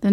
The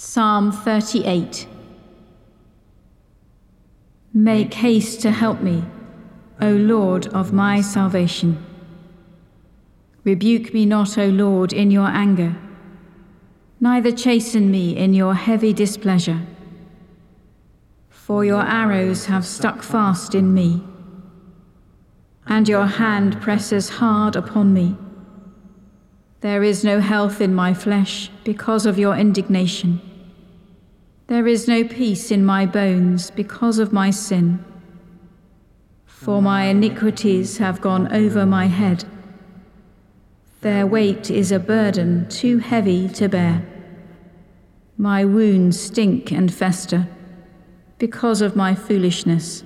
Psalm 38. Make haste to help me, O Lord of my salvation. Rebuke me not, O Lord, in your anger, neither chasten me in your heavy displeasure. For your arrows have stuck fast in me, and your hand presses hard upon me. There is no health in my flesh because of your indignation. There is no peace in my bones because of my sin. For my iniquities have gone over my head. Their weight is a burden too heavy to bear. My wounds stink and fester because of my foolishness.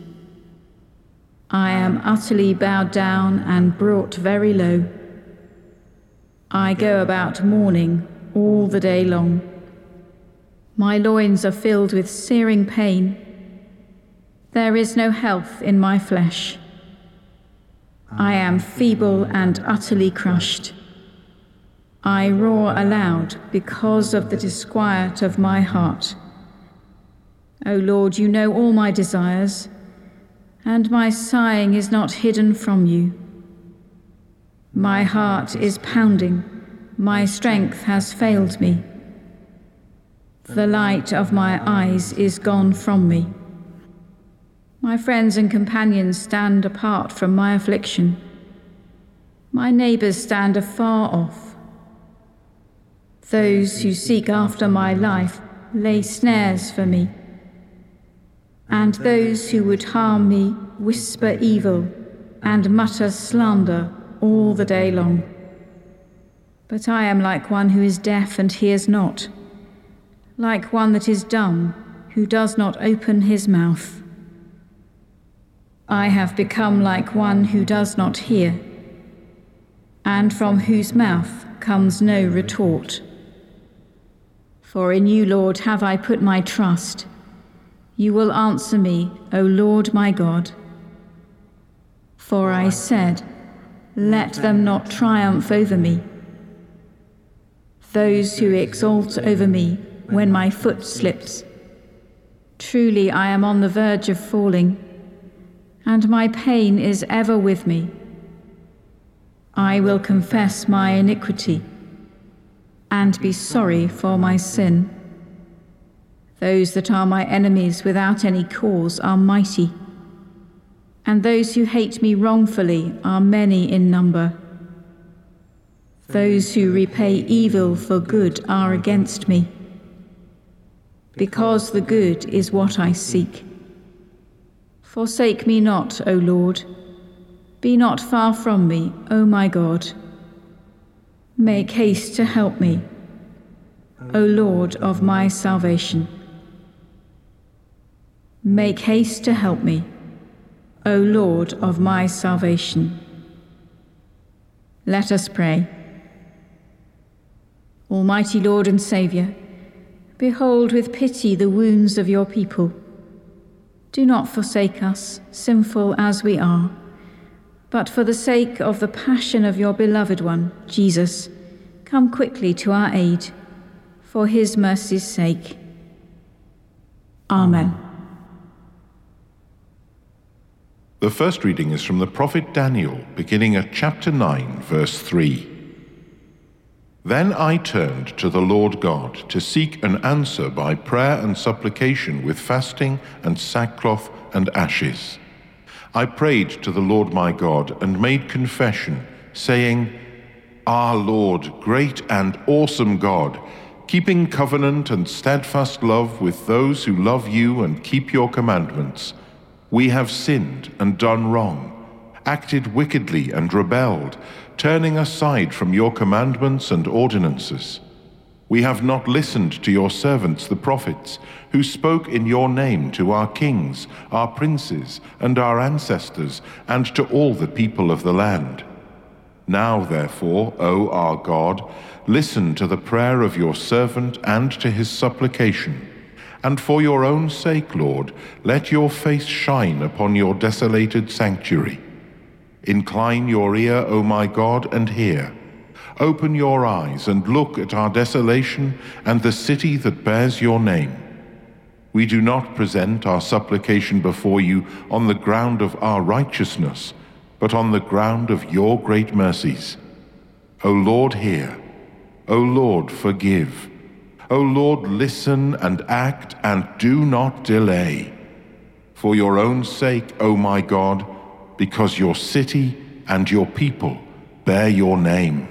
I am utterly bowed down and brought very low. I go about mourning all the day long. My loins are filled with searing pain. There is no health in my flesh. I am feeble and utterly crushed. I roar aloud because of the disquiet of my heart. O Lord, you know all my desires, and my sighing is not hidden from you. My heart is pounding, my strength has failed me. The light of my eyes is gone from me. My friends and companions stand apart from my affliction. My neighbours stand afar off. Those who seek after my life lay snares for me, and those who would harm me whisper evil and mutter slander all the day long. But I am like one who is deaf and hears not, like one that is dumb, who does not open his mouth. I have become like one who does not hear, and from whose mouth comes no retort. For in you, Lord, have I put my trust. You will answer me, O Lord my God. For I said, let them not triumph over me. Those who exult over me when my foot slips. Truly I am on the verge of falling, and my pain is ever with me. I will confess my iniquity and be sorry for my sin. Those that are my enemies without any cause are mighty, and those who hate me wrongfully are many in number. Those who repay evil for good are against me, because the good is what I seek. Forsake me not, O Lord. Be not far from me, O my God. Make haste to help me, O Lord of my salvation. Make haste to help me, O Lord of my salvation. Let us pray. Almighty Lord and Saviour, behold with pity the wounds of your people. Do not forsake us, sinful as we are, but for the sake of the passion of your beloved one, Jesus, come quickly to our aid, for his mercy's sake. Amen. The first reading is from the prophet Daniel, beginning at chapter 9, verse 3. Then I turned to the Lord God to seek an answer by prayer and supplication with fasting and sackcloth and ashes. I prayed to the Lord my God and made confession, saying, Our Lord, great and awesome God, keeping covenant and steadfast love with those who love you and keep your commandments, we have sinned and done wrong, acted wickedly and rebelled, turning aside from your commandments and ordinances. We have not listened to your servants the prophets, who spoke in your name to our kings, our princes, and our ancestors, and to all the people of the land. Now, therefore, O our God, listen to the prayer of your servant and to his supplication. And for your own sake, Lord, let your face shine upon your desolated sanctuary. Incline your ear, O my God, and hear. Open your eyes and look at our desolation and the city that bears your name. We do not present our supplication before you on the ground of our righteousness, but on the ground of your great mercies. O Lord, hear. O Lord, forgive. O Lord, listen and act, and do not delay. For your own sake, O my God, because your city and your people bear your name.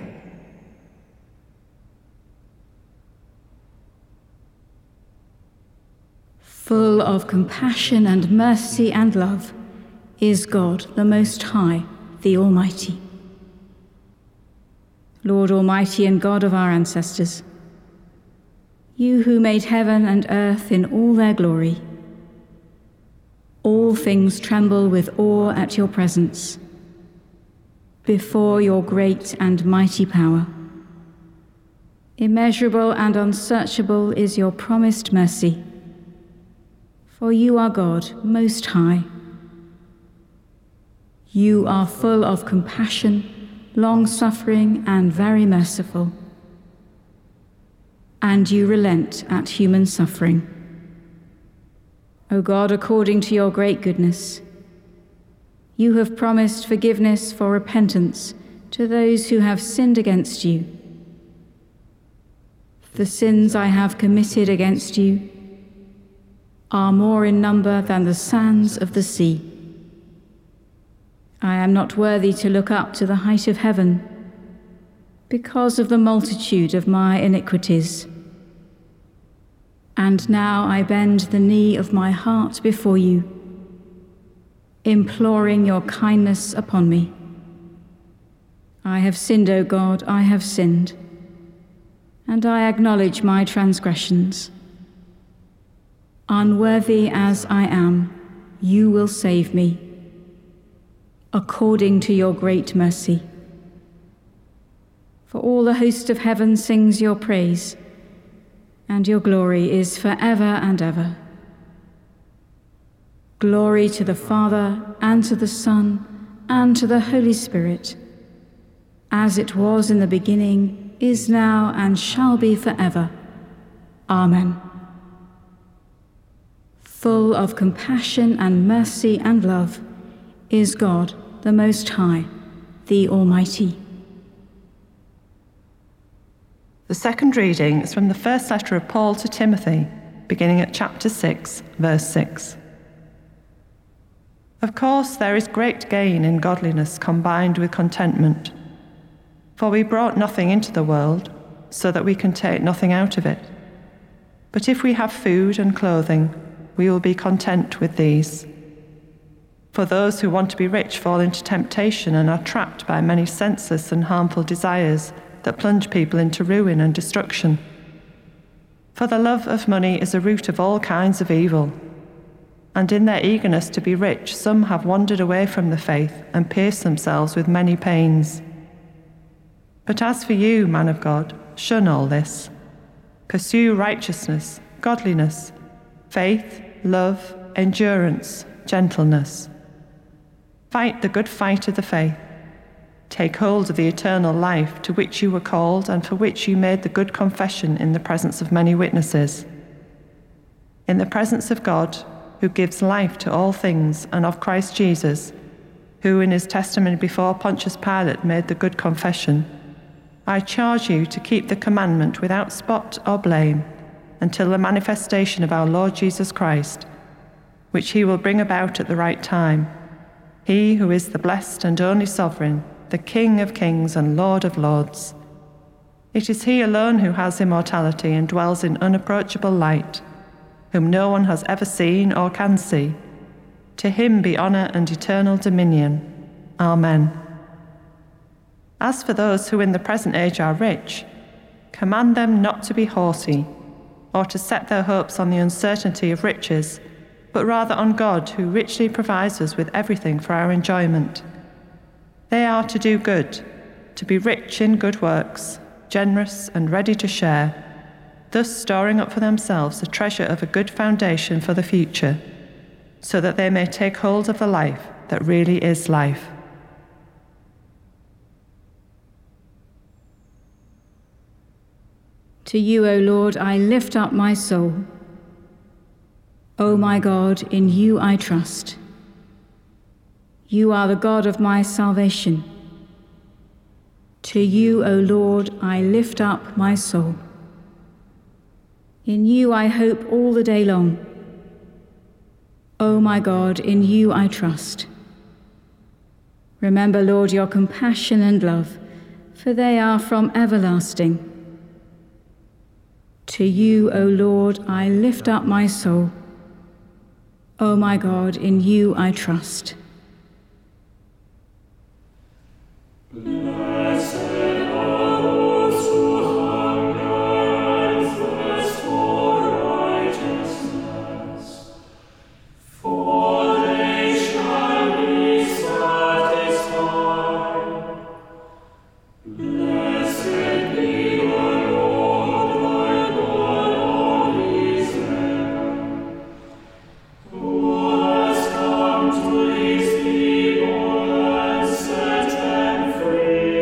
Full of compassion and mercy and love is God, the Most High, the Almighty. Lord Almighty and God of our ancestors, you who made heaven and earth in all their glory, all things tremble with awe at your presence, before your great and mighty power. Immeasurable and unsearchable is your promised mercy, for you are God, Most High. You are full of compassion, long-suffering, and very merciful, and you relent at human suffering. O God, according to your great goodness, you have promised forgiveness for repentance to those who have sinned against you. The sins I have committed against you are more in number than the sands of the sea. I am not worthy to look up to the height of heaven because of the multitude of my iniquities. And now I bend the knee of my heart before you, imploring your kindness upon me. I have sinned, O God, I have sinned, and I acknowledge my transgressions. Unworthy as I am, you will save me, according to your great mercy. For all the host of heaven sings your praise, and your glory is forever and ever. Glory to the Father, and to the Son, and to the Holy Spirit, as it was in the beginning, is now, and shall be forever. Amen. Full of compassion and mercy and love is God, the Most High, the Almighty. The second reading is from the first letter of Paul to Timothy, beginning at chapter 6, verse 6. Of course, there is great gain in godliness combined with contentment. For we brought nothing into the world, so that we can take nothing out of it. But if we have food and clothing, we will be content with these. For those who want to be rich fall into temptation and are trapped by many senseless and harmful desires that plunge people into ruin and destruction. For the love of money is a root of all kinds of evil, and in their eagerness to be rich, some have wandered away from the faith and pierced themselves with many pains. But as for you, man of God, shun all this. Pursue righteousness, godliness, faith, love, endurance, gentleness. Fight the good fight of the faith. Take hold of the eternal life to which you were called and for which you made the good confession in the presence of many witnesses. In the presence of God, who gives life to all things, and of Christ Jesus, who in his testimony before Pontius Pilate made the good confession, I charge you to keep the commandment without spot or blame until the manifestation of our Lord Jesus Christ, which he will bring about at the right time. He who is the blessed and only sovereign, the King of kings and Lord of lords. It is he alone who has immortality and dwells in unapproachable light, whom no one has ever seen or can see. To him be honour and eternal dominion. Amen. As for those who in the present age are rich, command them not to be haughty, or to set their hopes on the uncertainty of riches, but rather on God, who richly provides us with everything for our enjoyment. They are to do good, to be rich in good works, generous and ready to share, thus storing up for themselves the treasure of a good foundation for the future, so that they may take hold of the life that really is life. To you, O Lord, I lift up my soul. O my God, in you I trust. You are the God of my salvation. To you, O Lord, I lift up my soul. In you I hope all the day long. O my God, in you I trust. Remember, Lord, your compassion and love, for they are from everlasting. To you, O Lord, I lift up my soul. O my God, in you I trust. Please be born and set them free.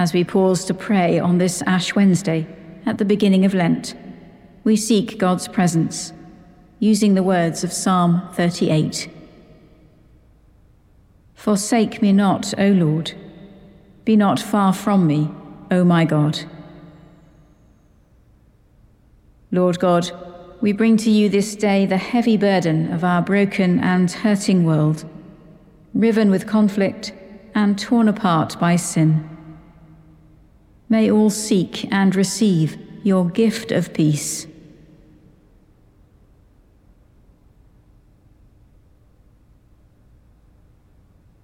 As we pause to pray on this Ash Wednesday, at the beginning of Lent, we seek God's presence, using the words of Psalm 38. Forsake me not, O Lord. Be not far from me, O my God. Lord God, we bring to you this day the heavy burden of our broken and hurting world, riven with conflict and torn apart by sin. May all seek and receive your gift of peace.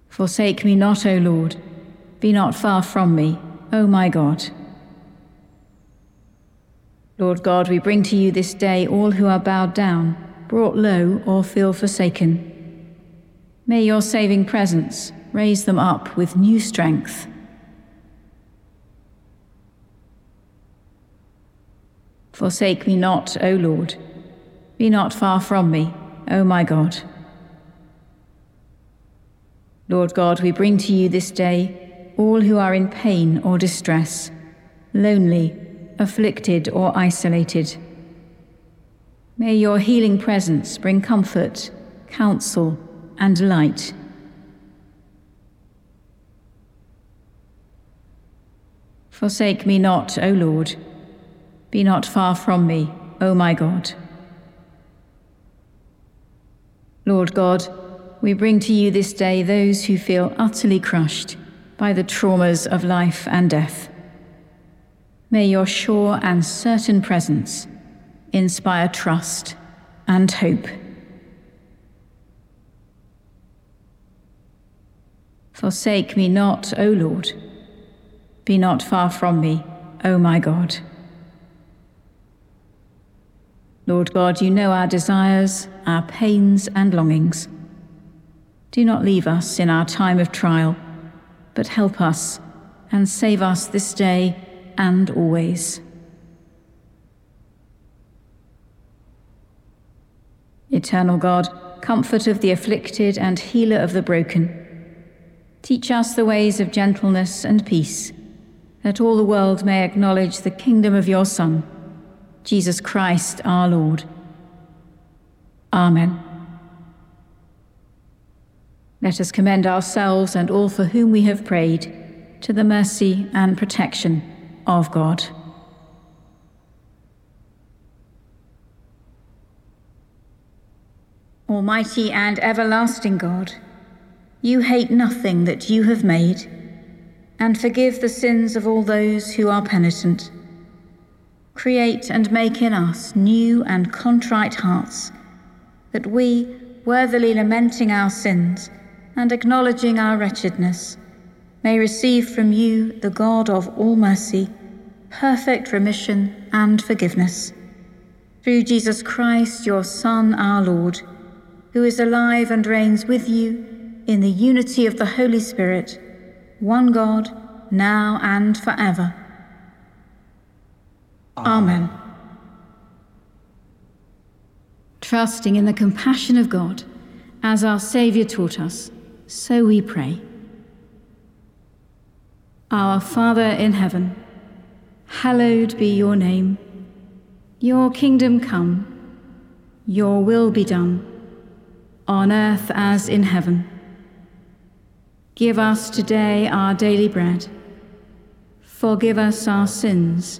Forsake me not, O Lord. Be not far from me, O my God. Lord God, we bring to you this day all who are bowed down, brought low, or feel forsaken. May your saving presence raise them up with new strength. Forsake me not, O Lord. Be not far from me, O my God. Lord God, we bring to you this day all who are in pain or distress, lonely, afflicted or isolated. May your healing presence bring comfort, counsel and light. Forsake me not, O Lord. Be not far from me, O my God. Lord God, we bring to you this day those who feel utterly crushed by the traumas of life and death. May your sure and certain presence inspire trust and hope. Forsake me not, O Lord. Be not far from me, O my God. Lord God, you know our desires, our pains and longings. Do not leave us in our time of trial, but help us and save us this day and always. Eternal God, comfort of the afflicted and healer of the broken, teach us the ways of gentleness and peace, that all the world may acknowledge the kingdom of your Son, Jesus Christ our Lord. Amen. Let us commend ourselves and all for whom we have prayed to the mercy and protection of God. Almighty and everlasting God, you hate nothing that you have made, and forgive the sins of all those who are penitent. Create and make in us new and contrite hearts, that we, worthily lamenting our sins and acknowledging our wretchedness, may receive from you, the God of all mercy, perfect remission and forgiveness. Through Jesus Christ, your Son, our Lord, who is alive and reigns with you in the unity of the Holy Spirit, one God, now and forever. Amen. Trusting in the compassion of God, as our Saviour taught us, so we pray. Our Father in heaven, hallowed be your name. Your kingdom come, your will be done, on earth as in heaven. Give us today our daily bread. Forgive us our sins,